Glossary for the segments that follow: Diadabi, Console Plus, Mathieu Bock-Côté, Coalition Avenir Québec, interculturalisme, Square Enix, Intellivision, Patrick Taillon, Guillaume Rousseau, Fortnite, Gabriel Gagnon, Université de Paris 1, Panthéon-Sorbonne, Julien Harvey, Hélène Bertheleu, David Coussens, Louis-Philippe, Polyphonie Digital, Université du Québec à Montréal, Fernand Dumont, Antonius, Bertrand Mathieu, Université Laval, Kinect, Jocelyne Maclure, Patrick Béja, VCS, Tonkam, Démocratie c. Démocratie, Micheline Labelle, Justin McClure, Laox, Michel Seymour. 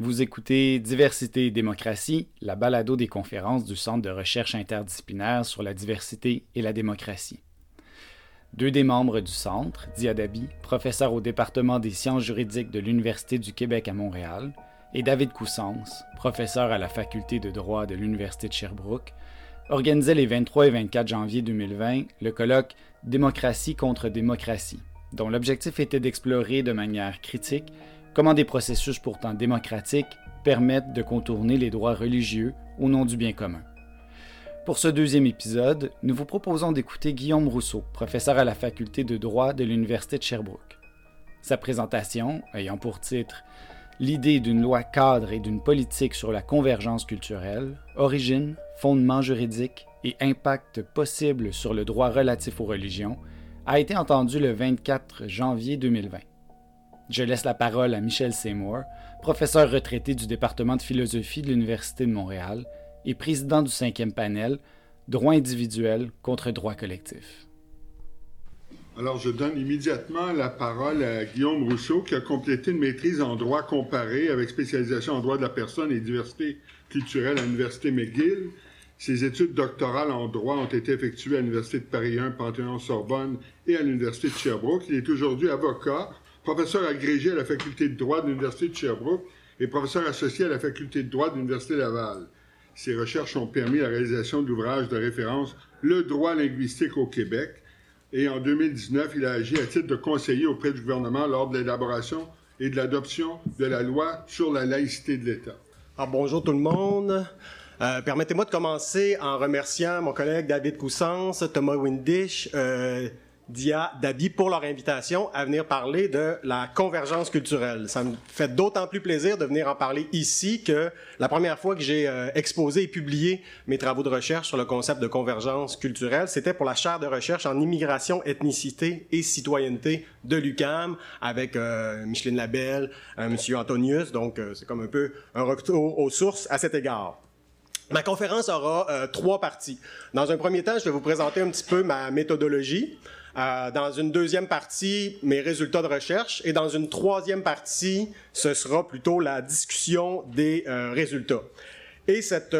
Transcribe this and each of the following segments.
Vous écoutez Diversité et démocratie, la balado des conférences du Centre de recherche interdisciplinaire sur la diversité et la démocratie. Deux des membres du Centre, Diadabi, professeur au département des sciences juridiques de l'Université du Québec à Montréal, et David Coussens, professeur à la Faculté de droit de l'Université de Sherbrooke, organisaient les 23 et 24 janvier 2020 le colloque « Démocratie contre démocratie », dont l'objectif était d'explorer de manière critique comment des processus pourtant démocratiques permettent de contourner les droits religieux au nom du bien commun. Pour ce deuxième épisode, nous vous proposons d'écouter Guillaume Rousseau, professeur à la Faculté de droit de l'Université de Sherbrooke. Sa présentation, ayant pour titre « L'idée d'une loi cadre et d'une politique sur la convergence culturelle, origine, fondement juridique et impact possible sur le droit relatif aux religions », a été entendue le 24 janvier 2020. Je laisse la parole à Michel Seymour, professeur retraité du département de philosophie de l'Université de Montréal et président du 5e panel « Droit individuel contre droit collectif ». Alors, je donne immédiatement la parole à Guillaume Rousseau, qui a complété une maîtrise en droit comparé avec spécialisation en droit de la personne et diversité culturelle à l'Université McGill. Ses études doctorales en droit ont été effectuées à l'Université de Paris 1, Panthéon-Sorbonne et à l'Université de Sherbrooke. Il est aujourd'hui avocat, professeur agrégé à la Faculté de droit de l'Université de Sherbrooke et professeur associé à la Faculté de droit de l'Université Laval. Ses recherches ont permis la réalisation de l'ouvrage de référence « Le droit linguistique au Québec ». Et en 2019, il a agi à titre de conseiller auprès du gouvernement lors de l'élaboration et de l'adoption de la loi sur la laïcité de l'État. Alors, bonjour tout le monde. Permettez-moi de commencer en remerciant mon collègue David Coussens, Thomas Windisch, Diadabi pour leur invitation à venir parler de la convergence culturelle. Ça me fait d'autant plus plaisir de venir en parler ici que la première fois que j'ai exposé et publié mes travaux de recherche sur le concept de convergence culturelle, c'était pour la chaire de recherche en immigration, ethnicité et citoyenneté de l'UQAM avec Micheline Labelle, Monsieur Antonius. Donc, c'est comme un peu un retour aux sources à cet égard. Ma conférence aura trois parties. Dans un premier temps, je vais vous présenter un petit peu ma méthodologie. Dans une deuxième partie, mes résultats de recherche. Et dans une troisième partie, ce sera plutôt la discussion des résultats. Et cette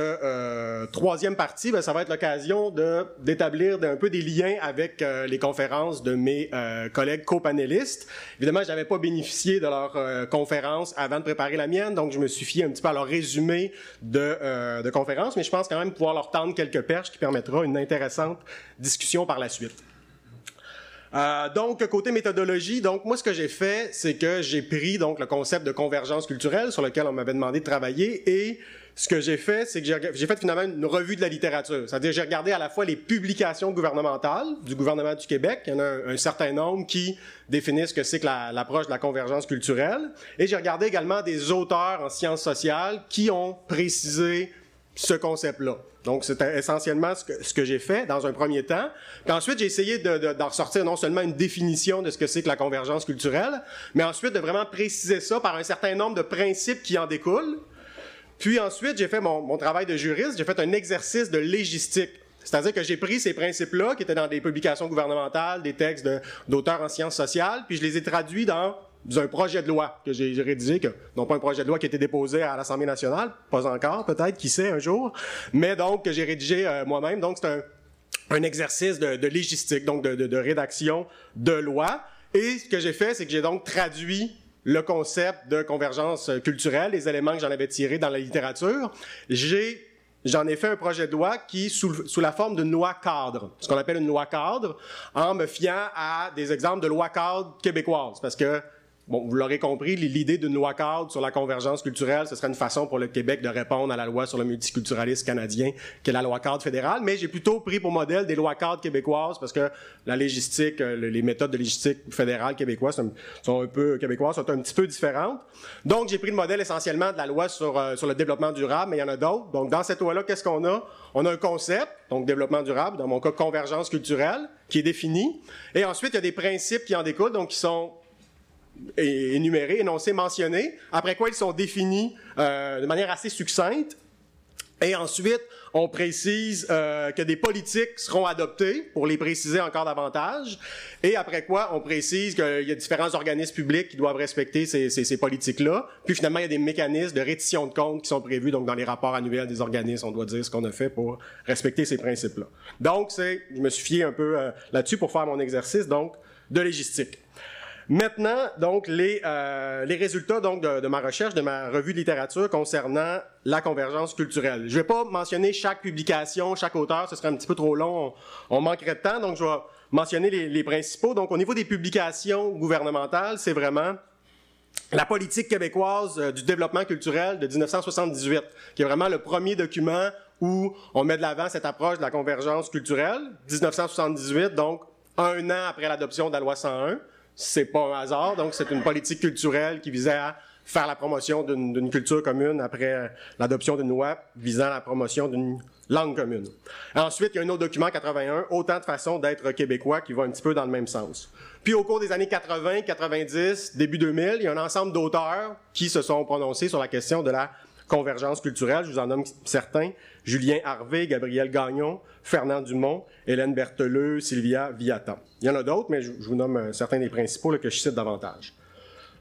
troisième partie, ça va être l'occasion d'établir un peu des liens avec les conférences de mes collègues copanélistes. Évidemment, je n'avais pas bénéficié de leurs conférences avant de préparer la mienne, donc je me suis fié un petit peu à leur résumé de conférences, mais je pense quand même pouvoir leur tendre quelques perches qui permettra une intéressante discussion par la suite. Donc, côté méthodologie, donc moi, ce que j'ai fait, c'est que j'ai pris donc le concept de convergence culturelle sur lequel on m'avait demandé de travailler, et ce que j'ai fait, c'est que j'ai fait finalement une revue de la littérature. C'est-à-dire, j'ai regardé à la fois les publications gouvernementales du gouvernement du Québec, il y en a un certain nombre qui définissent ce que c'est que l'approche de la convergence culturelle, et j'ai regardé également des auteurs en sciences sociales qui ont précisé ce concept-là. Donc, c'est essentiellement ce que j'ai fait dans un premier temps. Puis ensuite, j'ai essayé d'en ressortir non seulement une définition de ce que c'est que la convergence culturelle, mais ensuite de vraiment préciser ça par un certain nombre de principes qui en découlent. Puis ensuite, j'ai fait mon travail de juriste, j'ai fait un exercice de légistique. C'est-à-dire que j'ai pris ces principes-là, qui étaient dans des publications gouvernementales, des textes d'auteurs en sciences sociales, puis je les ai traduits dans un projet de loi que j'ai rédigé, non pas un projet de loi qui a été déposé à l'Assemblée nationale, pas encore peut-être, qui sait un jour, mais donc que j'ai rédigé moi-même. Donc c'est un exercice de légistique, donc de rédaction de loi. Et ce que j'ai fait, c'est que j'ai donc traduit le concept de convergence culturelle, les éléments que j'en avais tirés dans la littérature. J'en ai fait un projet de loi qui, sous la forme d'une loi cadre, ce qu'on appelle une loi cadre, en me fiant à des exemples de lois cadres québécoises, parce que bon, vous l'aurez compris, l'idée d'une loi cadre sur la convergence culturelle, ce serait une façon pour le Québec de répondre à la loi sur le multiculturalisme canadien, qui est la loi cadre fédérale, mais j'ai plutôt pris pour modèle des lois cadres québécoises, parce que la légistique, les méthodes de légistique fédérale québécoise sont un petit peu différentes. Donc, j'ai pris le modèle essentiellement de la loi sur le développement durable, mais il y en a d'autres. Donc, dans cette loi-là, qu'est-ce qu'on a? On a un concept, donc développement durable, dans mon cas, convergence culturelle, qui est défini. Et ensuite, il y a des principes qui en découlent, donc qui sont énumérés, énoncés, mentionnés, après quoi ils sont définis de manière assez succincte. Et ensuite, on précise que des politiques seront adoptées, pour les préciser encore davantage, et après quoi, on précise qu'il y a différents organismes publics qui doivent respecter ces politiques-là, puis finalement, il y a des mécanismes de rédition de comptes qui sont prévus, donc dans les rapports annuels des organismes, on doit dire ce qu'on a fait pour respecter ces principes-là. Donc, je me suis fié un peu là-dessus pour faire mon exercice, donc, de légistique. Maintenant, donc, les résultats donc, de ma recherche, de ma revue de littérature concernant la convergence culturelle. Je ne vais pas mentionner chaque publication, chaque auteur, ce serait un petit peu trop long, on manquerait de temps, donc je vais mentionner les principaux. Donc, au niveau des publications gouvernementales, c'est vraiment la politique québécoise du développement culturel de 1978, qui est vraiment le premier document où on met de l'avant cette approche de la convergence culturelle. 1978, donc un an après l'adoption de la loi 101. C'est pas un hasard, donc c'est une politique culturelle qui visait à faire la promotion d'une culture commune après l'adoption d'une loi visant la promotion d'une langue commune. Ensuite, il y a un autre document, 81, autant de façons d'être québécois qui va un petit peu dans le même sens. Puis au cours des années 80, 90, début 2000, il y a un ensemble d'auteurs qui se sont prononcés sur la question de la convergence culturelle, je vous en nomme certains, Julien Harvey, Gabriel Gagnon, Fernand Dumont, Hélène Bertheleu, Sylvia Viata. Il y en a d'autres, mais je vous nomme certains des principaux là, que je cite davantage.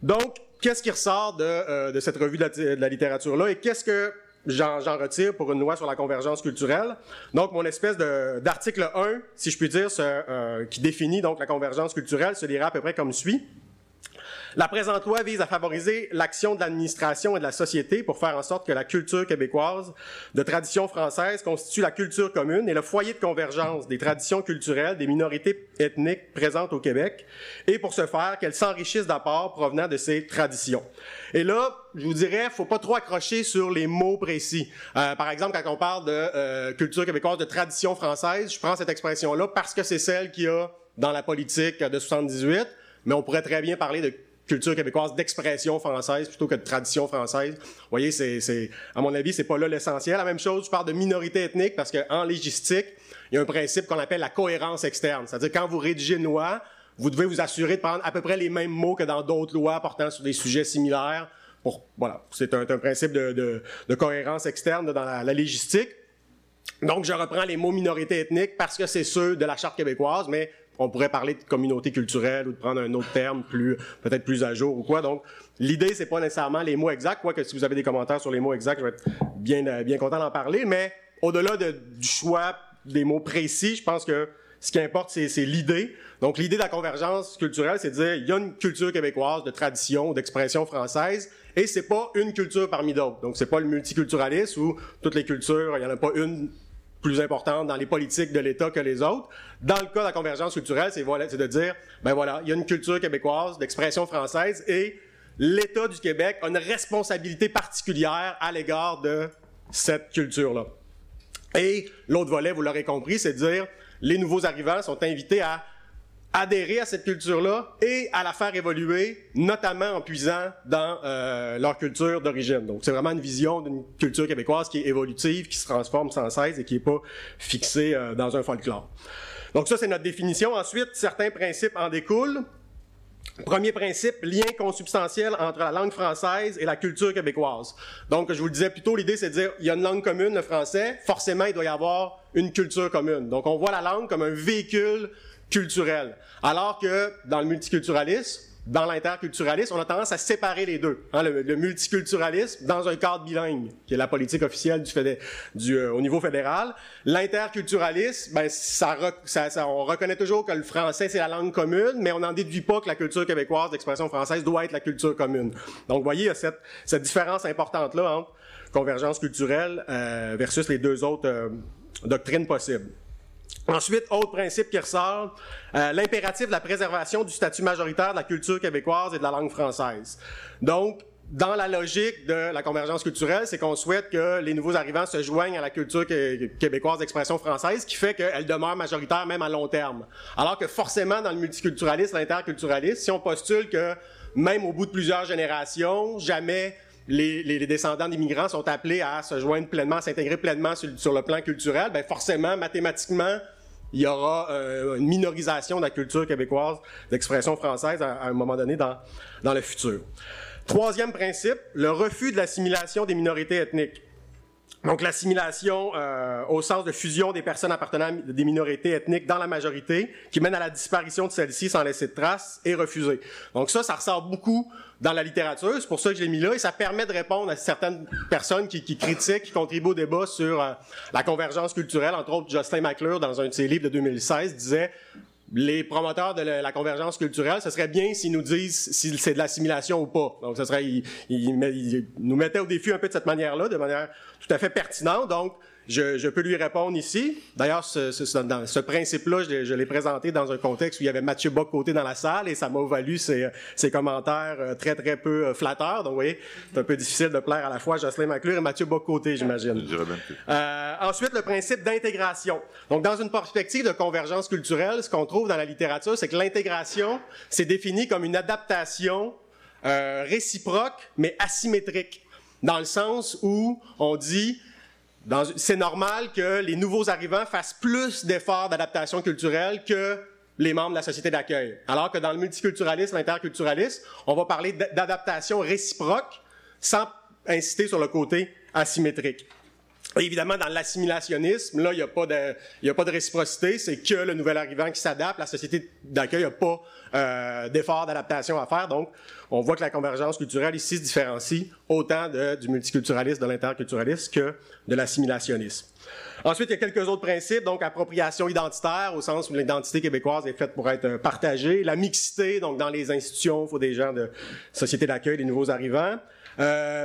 Donc, qu'est-ce qui ressort de cette revue de la littérature-là et qu'est-ce que j'en retire pour une loi sur la convergence culturelle? Donc, mon espèce d'article 1, si je puis dire, qui définit donc la convergence culturelle, se lira à peu près comme suit. La présente loi vise à favoriser l'action de l'administration et de la société pour faire en sorte que la culture québécoise de tradition française constitue la culture commune et le foyer de convergence des traditions culturelles des minorités ethniques présentes au Québec et pour ce faire qu'elles s'enrichissent d'apports provenant de ces traditions. Et là, je vous dirais, il ne faut pas trop accrocher sur les mots précis. Par exemple, quand on parle de culture québécoise de tradition française, je prends cette expression-là parce que c'est celle qu'il y a dans la politique de 78, mais on pourrait très bien parler de culture québécoise d'expression française plutôt que de tradition française. Vous voyez, à mon avis, c'est pas là l'essentiel. La même chose, je parle de minorité ethnique parce qu'en légistique, il y a un principe qu'on appelle la cohérence externe. C'est-à-dire, quand vous rédigez une loi, vous devez vous assurer de prendre à peu près les mêmes mots que dans d'autres lois portant sur des sujets similaires. Voilà, c'est un principe de cohérence externe dans la légistique. Donc, je reprends les mots minorité ethnique parce que c'est ceux de la Charte québécoise, mais on pourrait parler de communauté culturelle ou de prendre un autre terme peut-être plus à jour ou quoi. Donc, l'idée, c'est pas nécessairement les mots exacts, quoique si vous avez des commentaires sur les mots exacts, je vais être bien content d'en parler. Mais au-delà du choix des mots précis, je pense que ce qui importe, c'est l'idée. Donc, l'idée de la convergence culturelle, c'est de dire il y a une culture québécoise de tradition, d'expression française, et c'est pas une culture parmi d'autres. Donc, c'est pas le multiculturalisme où toutes les cultures, il n'y en a pas une plus importante dans les politiques de l'État que les autres. Dans le cas de la convergence culturelle, c'est de dire, ben voilà, il y a une culture québécoise d'expression française et l'État du Québec a une responsabilité particulière à l'égard de cette culture-là. Et l'autre volet, vous l'aurez compris, c'est de dire, les nouveaux arrivants sont invités à adhérer à cette culture-là et à la faire évoluer, notamment en puisant dans leur culture d'origine. Donc, c'est vraiment une vision d'une culture québécoise qui est évolutive, qui se transforme sans cesse et qui n'est pas fixée dans un folklore. Donc, ça, c'est notre définition. Ensuite, certains principes en découlent. Premier principe, lien consubstantiel entre la langue française et la culture québécoise. Donc, je vous le disais plus tôt, l'idée, c'est de dire, il y a une langue commune, le français, forcément, il doit y avoir une culture commune. Donc, on voit la langue comme un véhicule culturel. Alors que dans le multiculturalisme, dans l'interculturalisme, on a tendance à séparer les deux. Hein, le multiculturalisme dans un cadre bilingue, qui est la politique officielle au niveau fédéral. L'interculturalisme, ben, on reconnaît toujours que le français, c'est la langue commune, mais on n'en déduit pas que la culture québécoise d'expression française doit être la culture commune. Donc, vous voyez, il y a cette différence importante-là entre convergence culturelle versus les deux autres doctrines possibles. Ensuite, autre principe qui ressort, l'impératif de la préservation du statut majoritaire de la culture québécoise et de la langue française. Donc, dans la logique de la convergence culturelle, c'est qu'on souhaite que les nouveaux arrivants se joignent à la culture québécoise d'expression française, qui fait qu'elle demeure majoritaire même à long terme. Alors que forcément, dans le multiculturalisme, l'interculturalisme, si on postule que même au bout de plusieurs générations, jamais les descendants d'immigrants sont appelés à se joindre pleinement, à s'intégrer pleinement sur le plan culturel, bien forcément, mathématiquement, il y aura une minorisation de la culture québécoise d'expression française à un moment donné dans le futur. Troisième principe, le refus de l'assimilation des minorités ethniques. Donc, l'assimilation au sens de fusion des personnes appartenant à des minorités ethniques dans la majorité, qui mène à la disparition de celle-ci sans laisser de traces, est refusée. Donc ça, ça ressort beaucoup dans la littérature, c'est pour ça que je l'ai mis là, et ça permet de répondre à certaines personnes qui critiquent, qui contribuent au débat sur la convergence culturelle. Entre autres, Justin McClure, dans un de ses livres de 2016, disait « Les promoteurs de la convergence culturelle, ce serait bien s'ils nous disent si c'est de l'assimilation ou pas. » Donc, ce serait, ils nous mettaient au défi un peu de cette manière-là, de manière tout à fait pertinente. Donc, je peux lui répondre ici. D'ailleurs, ce principe-là, je l'ai présenté dans un contexte où il y avait Mathieu Bock-Côté dans la salle et ça m'a valu ses commentaires très, très peu flatteurs. Donc, vous voyez, c'est un peu difficile de plaire à la fois à Jocelyne Maclure et Mathieu Bock-Côté, j'imagine. Ensuite, le principe d'intégration. Donc, dans une perspective de convergence culturelle, ce qu'on trouve dans la littérature, c'est que l'intégration, c'est défini comme une adaptation réciproque, mais asymétrique, dans le sens où on dit... c'est normal que les nouveaux arrivants fassent plus d'efforts d'adaptation culturelle que les membres de la société d'accueil. Alors que dans le multiculturalisme, interculturalisme, on va parler d'adaptation réciproque sans insister sur le côté asymétrique. Et évidemment, dans l'assimilationnisme, là, il n'y a pas de réciprocité, c'est que le nouvel arrivant qui s'adapte, la société d'accueil n'a pas d'efforts d'adaptation à faire. Donc, on voit que la convergence culturelle ici se différencie autant du multiculturalisme, de l'interculturalisme que de l'assimilationnisme. Ensuite, il y a quelques autres principes, donc appropriation identitaire, au sens où l'identité québécoise est faite pour être partagée. La mixité, donc dans les institutions, il faut des gens de société d'accueil, des nouveaux arrivants.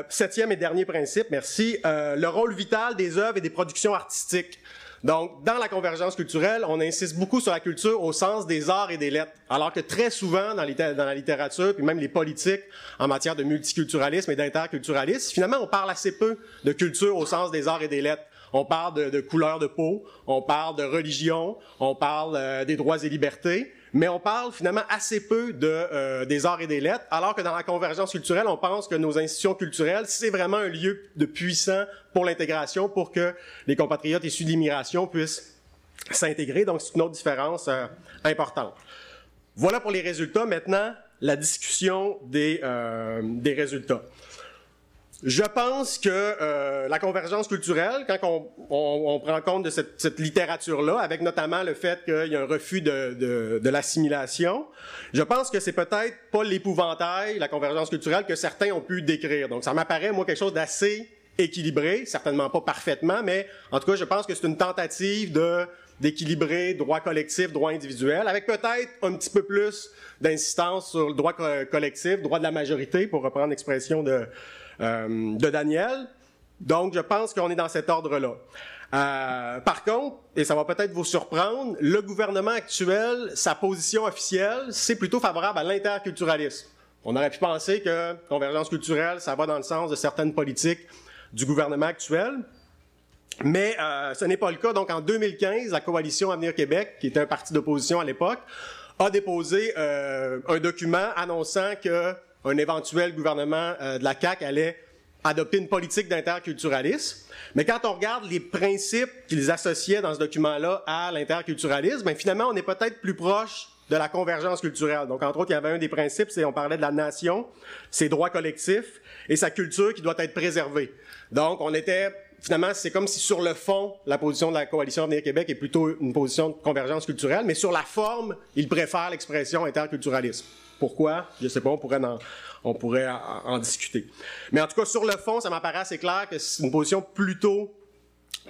Septième et dernier principe, merci, le rôle vital des œuvres et des productions artistiques. Donc, dans la convergence culturelle, on insiste beaucoup sur la culture au sens des arts et des lettres, alors que très souvent, dans la littérature, puis même les politiques en matière de multiculturalisme et d'interculturalisme, finalement, on parle assez peu de culture au sens des arts et des lettres. On parle de couleur de peau, on parle de religion, on parle des droits et libertés, mais on parle finalement assez peu des arts et des lettres, alors que dans la convergence culturelle, on pense que nos institutions culturelles, c'est vraiment un lieu de puissant pour l'intégration, pour que les compatriotes issus de l'immigration puissent s'intégrer. Donc, c'est une autre différence importante. Voilà pour les résultats. Maintenant, la discussion des résultats. Je pense que la convergence culturelle, quand on prend compte de cette littérature-là, avec notamment le fait qu'il y a un refus de l'assimilation, je pense que c'est peut-être pas l'épouvantail, la convergence culturelle, que certains ont pu décrire. Donc, ça m'apparaît, moi, quelque chose d'assez équilibré, certainement pas parfaitement, mais en tout cas, je pense que c'est une tentative d'équilibrer droit collectif, droit individuel, avec peut-être un petit peu plus d'insistance sur le droit collectif, droit de la majorité, pour reprendre l'expression de Daniel. Donc, je pense qu'on est dans cet ordre-là. Par contre, et ça va peut-être vous surprendre, le gouvernement actuel, sa position officielle, c'est plutôt favorable à l'interculturalisme. On aurait pu penser que convergence culturelle, ça va dans le sens de certaines politiques du gouvernement actuel, mais ce n'est pas le cas. Donc, en 2015, la Coalition Avenir Québec, qui était un parti d'opposition à l'époque, a déposé un document annonçant que un éventuel gouvernement de la CAQ allait adopter une politique d'interculturalisme. Mais quand on regarde les principes qu'ils associaient dans ce document-là à l'interculturalisme, ben finalement, on est peut-être plus proche de la convergence culturelle. Donc, entre autres, il y avait un des principes, c'est on parlait de la nation, ses droits collectifs et sa culture qui doit être préservée. Donc, on était... Finalement, c'est comme si sur le fond, la position de la Coalition Avenir Québec est plutôt une position de convergence culturelle, mais sur la forme, ils préfèrent l'expression interculturalisme. Pourquoi? Je ne sais pas, on pourrait en discuter. Mais en tout cas, sur le fond, ça m'apparaît assez clair que c'est une position plutôt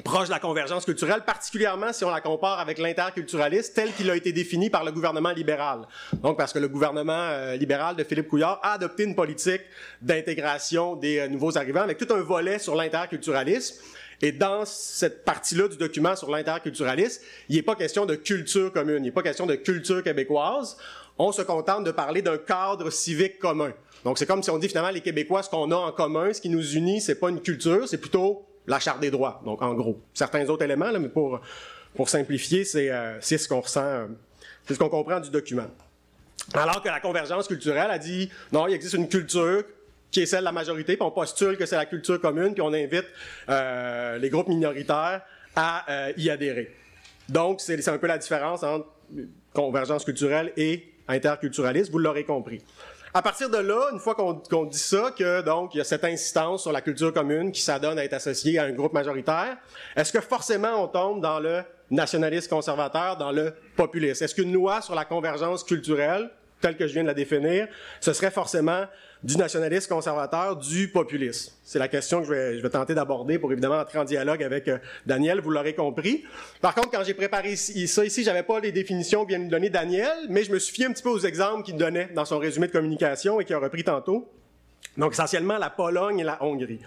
proche de la convergence culturelle, particulièrement si on la compare avec l'interculturalisme tel qu'il a été défini par le gouvernement libéral. Donc, parce que le gouvernement libéral de Philippe Couillard a adopté une politique d'intégration des nouveaux arrivants avec tout un volet sur l'interculturalisme. Et dans cette partie-là du document sur l'interculturalisme, il n'est pas question de culture commune, il n'est pas question de culture québécoise. On se contente de parler d'un cadre civique commun. Donc, c'est comme si on dit finalement, les Québécois, ce qu'on a en commun, ce qui nous unit, c'est pas une culture, c'est plutôt la Charte des droits. Donc, en gros, certains autres éléments, là, mais pour simplifier, c'est ce qu'on ressent, c'est ce qu'on comprend du document. Alors que la convergence culturelle a dit, non, il existe une culture qui est celle de la majorité, puis on postule que c'est la culture commune, puis on invite les groupes minoritaires à y adhérer. Donc, c'est un peu la différence entre convergence culturelle et interculturalisme, vous l'aurez compris. À partir de là, une fois qu'on dit ça, que donc il y a cette insistance sur la culture commune qui s'adonne à être associée à un groupe majoritaire, est-ce que forcément on tombe dans le nationaliste conservateur, dans le populiste? Est-ce qu'une loi sur la convergence culturelle, telle que je viens de la définir, ce serait forcément du nationaliste conservateur, du populiste? C'est la question que je vais tenter d'aborder pour évidemment entrer en dialogue avec Daniel, vous l'aurez compris. Par contre, quand j'ai préparé ça ici, j'avais pas les définitions que vient nous donner Daniel, mais je me suis fié un petit peu aux exemples qu'il donnait dans son résumé de communication et qu'il a repris tantôt. Donc essentiellement la Pologne et la Hongrie.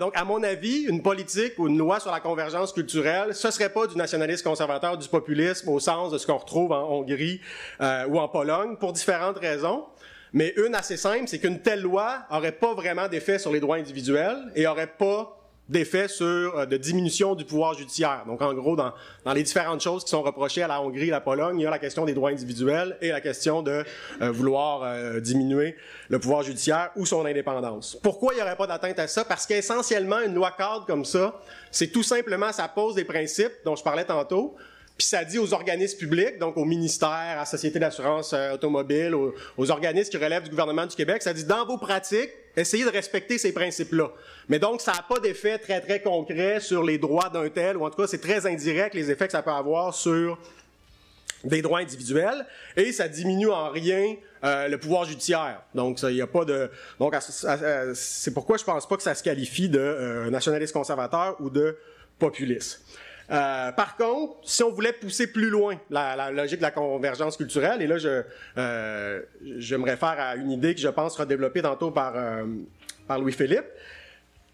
Donc à mon avis, une politique ou une loi sur la convergence culturelle, ce serait pas du nationalisme conservateur, du populisme au sens de ce qu'on retrouve en Hongrie ou en Pologne pour différentes raisons. Mais une assez simple, c'est qu'une telle loi n'aurait pas vraiment d'effet sur les droits individuels et n'aurait pas d'effet sur de diminution du pouvoir judiciaire. Donc, en gros, dans les différentes choses qui sont reprochées à la Hongrie et la Pologne, il y a la question des droits individuels et la question de vouloir diminuer le pouvoir judiciaire ou son indépendance. Pourquoi il n'y aurait pas d'atteinte à ça? Parce qu'essentiellement, une loi cadre comme ça, c'est tout simplement, ça pose des principes dont je parlais tantôt, puis ça dit aux organismes publics, donc aux ministères, à la Société d'assurance automobile, aux organismes qui relèvent du gouvernement du Québec, ça dit dans vos pratiques, essayez de respecter ces principes-là. Mais donc, ça n'a pas d'effet très, très concret sur les droits d'un tel, ou en tout cas, c'est très indirect les effets que ça peut avoir sur des droits individuels, et ça diminue en rien le pouvoir judiciaire. Donc, il n'y a pas de... Donc, c'est pourquoi je ne pense pas que ça se qualifie de nationaliste conservateur ou de populiste. Par contre, si on voulait pousser plus loin la logique de la convergence culturelle, et là je me réfère à une idée que je pense sera développée tantôt par Louis-Philippe,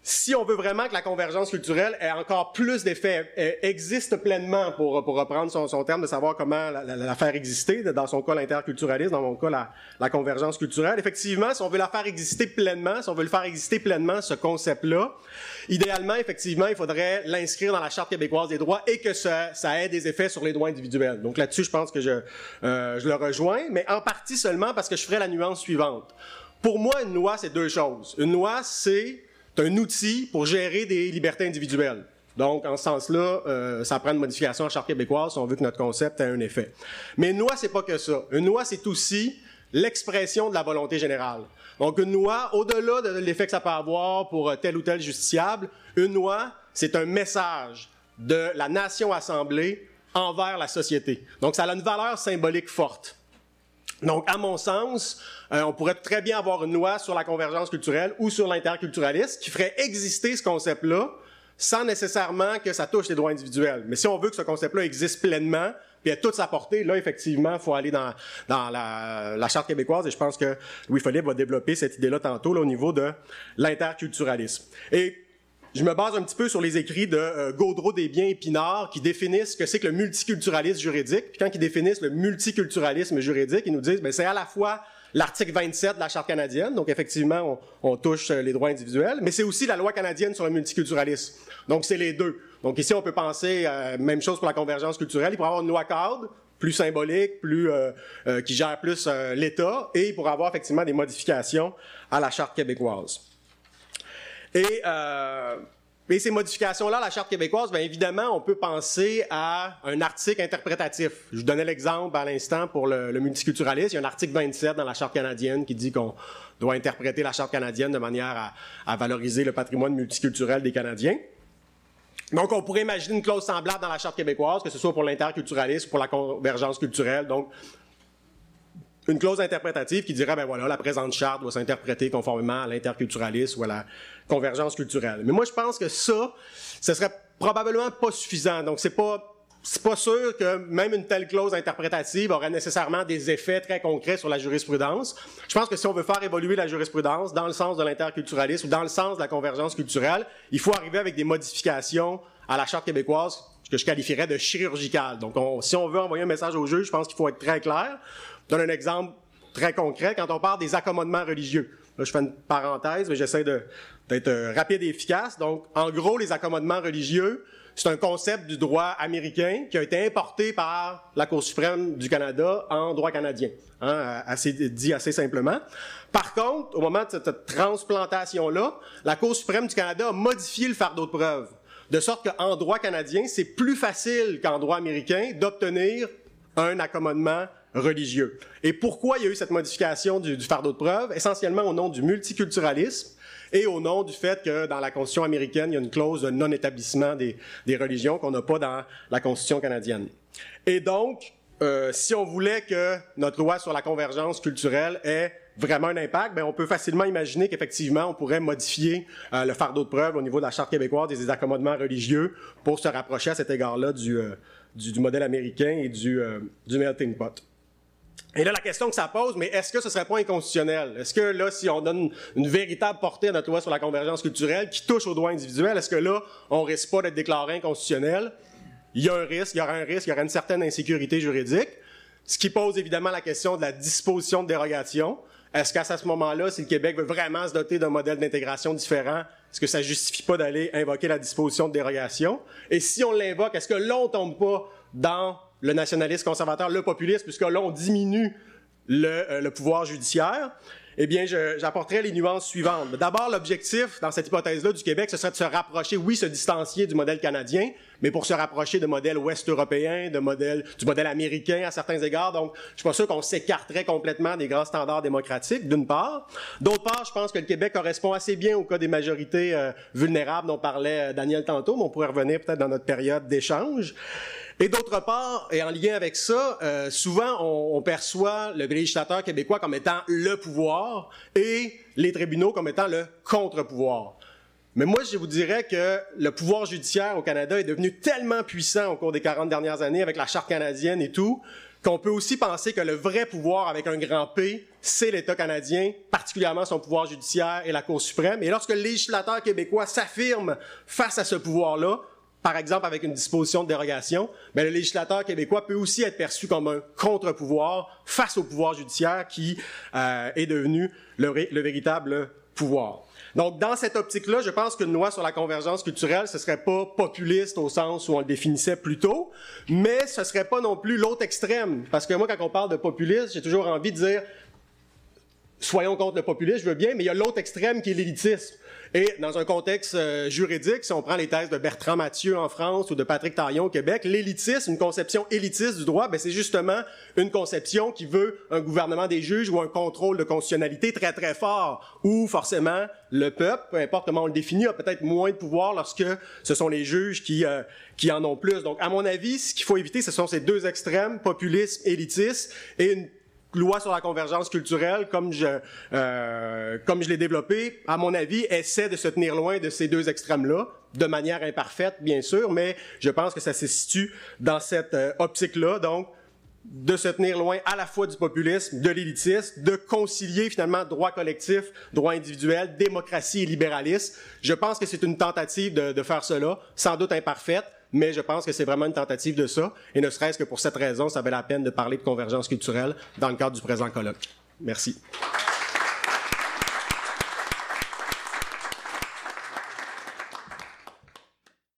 si on veut vraiment que la convergence culturelle ait encore plus d'effet, existe pleinement, pour reprendre son terme, de savoir comment la faire exister, dans son cas l'interculturalisme, dans mon cas la convergence culturelle. Effectivement, si on veut la faire exister pleinement, ce concept-là, idéalement, effectivement, il faudrait l'inscrire dans la Charte québécoise des droits et que ça ait des effets sur les droits individuels. Donc là-dessus, je pense que je le rejoins, mais en partie seulement parce que je ferai la nuance suivante. Pour moi, une loi, c'est deux choses. Une loi, c'est un outil pour gérer des libertés individuelles. Donc, en ce sens-là, ça prend une modification à la Charte québécoise si on veut que notre concept ait un effet. Mais une loi, c'est pas que ça. Une loi, c'est aussi l'expression de la volonté générale. Donc, une loi, au-delà de l'effet que ça peut avoir pour tel ou tel justiciable, une loi, c'est un message de la nation assemblée envers la société. Donc, ça a une valeur symbolique forte. Donc, à mon sens, on pourrait très bien avoir une loi sur la convergence culturelle ou sur l'interculturalisme qui ferait exister ce concept-là sans nécessairement que ça touche les droits individuels. Mais si on veut que ce concept-là existe pleinement puis ait toute sa portée, là, effectivement, il faut aller dans la Charte québécoise, et je pense que Louis-Philippe va développer cette idée-là tantôt là, au niveau de l'interculturalisme. Et je me base un petit peu sur les écrits de Gaudreau, Desbiens et Pinard qui définissent ce que c'est que le multiculturalisme juridique. Puis quand ils définissent le multiculturalisme juridique, ils nous disent « c'est à la fois l'article 27 de la Charte canadienne, donc effectivement on touche les droits individuels, mais c'est aussi la loi canadienne sur le multiculturalisme. Donc c'est les deux. Donc ici on peut penser, même chose pour la convergence culturelle, il pourrait y avoir une loi cadre, plus symbolique, plus qui gère plus l'État, et il pourrait y avoir effectivement des modifications à la Charte québécoise. Et ces modifications-là, la Charte québécoise, bien évidemment, on peut penser à un article interprétatif. Je vous donnais l'exemple à l'instant pour le multiculturalisme. Il y a un article 27 dans la Charte canadienne qui dit qu'on doit interpréter la Charte canadienne de manière à valoriser le patrimoine multiculturel des Canadiens. Donc, on pourrait imaginer une clause semblable dans la Charte québécoise, que ce soit pour l'interculturalisme ou pour la convergence culturelle. Donc, une clause interprétative qui dirait, la présente charte doit s'interpréter conformément à l'interculturalisme ou à la convergence culturelle. Mais moi, je pense que ce serait probablement pas suffisant. Donc, c'est pas sûr que même une telle clause interprétative aurait nécessairement des effets très concrets sur la jurisprudence. Je pense que si on veut faire évoluer la jurisprudence dans le sens de l'interculturalisme ou dans le sens de la convergence culturelle, il faut arriver avec des modifications à la Charte québécoise que je qualifierais de chirurgicales. Donc, si on veut envoyer un message au juge, je pense qu'il faut être très clair. Je donne un exemple très concret quand on parle des accommodements religieux. Là, je fais une parenthèse, mais j'essaie d'être rapide et efficace. Donc, en gros, les accommodements religieux, c'est un concept du droit américain qui a été importé par la Cour suprême du Canada en droit canadien, dit assez simplement. Par contre, au moment de cette transplantation-là, la Cour suprême du Canada a modifié le fardeau de preuve, de sorte qu'en droit canadien, c'est plus facile qu'en droit américain d'obtenir un accommodement religieux. Et pourquoi il y a eu cette modification du fardeau de preuve? Essentiellement au nom du multiculturalisme et au nom du fait que dans la Constitution américaine, il y a une clause de non-établissement des religions qu'on n'a pas dans la Constitution canadienne. Et donc, si on voulait que notre loi sur la convergence culturelle ait vraiment un impact, ben on peut facilement imaginer qu'effectivement, on pourrait modifier le fardeau de preuve au niveau de la Charte québécoise des accommodements religieux pour se rapprocher à cet égard-là du modèle américain et du melting pot. Et là, la question que ça pose, mais est-ce que ce serait pas inconstitutionnel? Est-ce que là, si on donne une véritable portée à notre loi sur la convergence culturelle qui touche aux droits individuels, est-ce que là, on risque pas d'être déclaré inconstitutionnel? Il y a un risque, il y aura un risque, il y aura une certaine insécurité juridique, ce qui pose évidemment la question de la disposition de dérogation. Est-ce qu'à ce moment-là, si le Québec veut vraiment se doter d'un modèle d'intégration différent, est-ce que ça ne justifie pas d'aller invoquer la disposition de dérogation? Et si on l'invoque, est-ce que là, on ne tombe pas dans le nationaliste conservateur, le populiste, puisque là, on diminue le pouvoir judiciaire? Eh bien, j'apporterai les nuances suivantes. D'abord, l'objectif, dans cette hypothèse-là, du Québec, ce serait de se rapprocher, oui, se distancier du modèle canadien, mais pour se rapprocher de modèles ouest-européens, du modèle américain à certains égards. Donc, je suis pas sûr qu'on s'écarterait complètement des grands standards démocratiques, d'une part. D'autre part, je pense que le Québec correspond assez bien au cas des majorités vulnérables dont parlait Daniel tantôt, mais on pourrait revenir peut-être dans notre période d'échange. Et d'autre part, et en lien avec ça, souvent on perçoit le législateur québécois comme étant le pouvoir et les tribunaux comme étant le contre-pouvoir. Mais moi, je vous dirais que le pouvoir judiciaire au Canada est devenu tellement puissant au cours des 40 dernières années avec la Charte canadienne et tout, qu'on peut aussi penser que le vrai pouvoir avec un grand P, c'est l'État canadien, particulièrement son pouvoir judiciaire et la Cour suprême. Et lorsque le législateur québécois s'affirme face à ce pouvoir-là, par exemple avec une disposition de dérogation, mais le législateur québécois peut aussi être perçu comme un contre-pouvoir face au pouvoir judiciaire qui est devenu le véritable pouvoir. Donc, dans cette optique-là, je pense qu'une loi sur la convergence culturelle, ce serait pas populiste au sens où on le définissait plus tôt, mais ce serait pas non plus l'autre extrême. Parce que moi, quand on parle de populiste, j'ai toujours envie de dire « soyons contre le populisme, je veux bien », mais il y a l'autre extrême qui est l'élitisme. Et dans un contexte juridique, si on prend les thèses de Bertrand Mathieu en France ou de Patrick Taillon au Québec, l'élitisme, une conception élitiste du droit, ben c'est justement une conception qui veut un gouvernement des juges ou un contrôle de constitutionnalité très très fort, où forcément le peuple, peu importe comment on le définit, a peut-être moins de pouvoir lorsque ce sont les juges qui en ont plus. Donc à mon avis, ce qu'il faut éviter, ce sont ces deux extrêmes, populisme, élitiste, et une loi sur la convergence culturelle, comme je l'ai développé, à mon avis, essaie de se tenir loin de ces deux extrêmes-là, de manière imparfaite, bien sûr, mais je pense que ça se situe dans cette optique-là, donc de se tenir loin à la fois du populisme, de l'élitisme, de concilier finalement droit collectif, droit individuel, démocratie et libéralisme. Je pense que c'est une tentative de faire cela, sans doute imparfaite, mais je pense que c'est vraiment une tentative de ça, et ne serait-ce que pour cette raison, ça valait la peine de parler de convergence culturelle dans le cadre du présent colloque. Merci.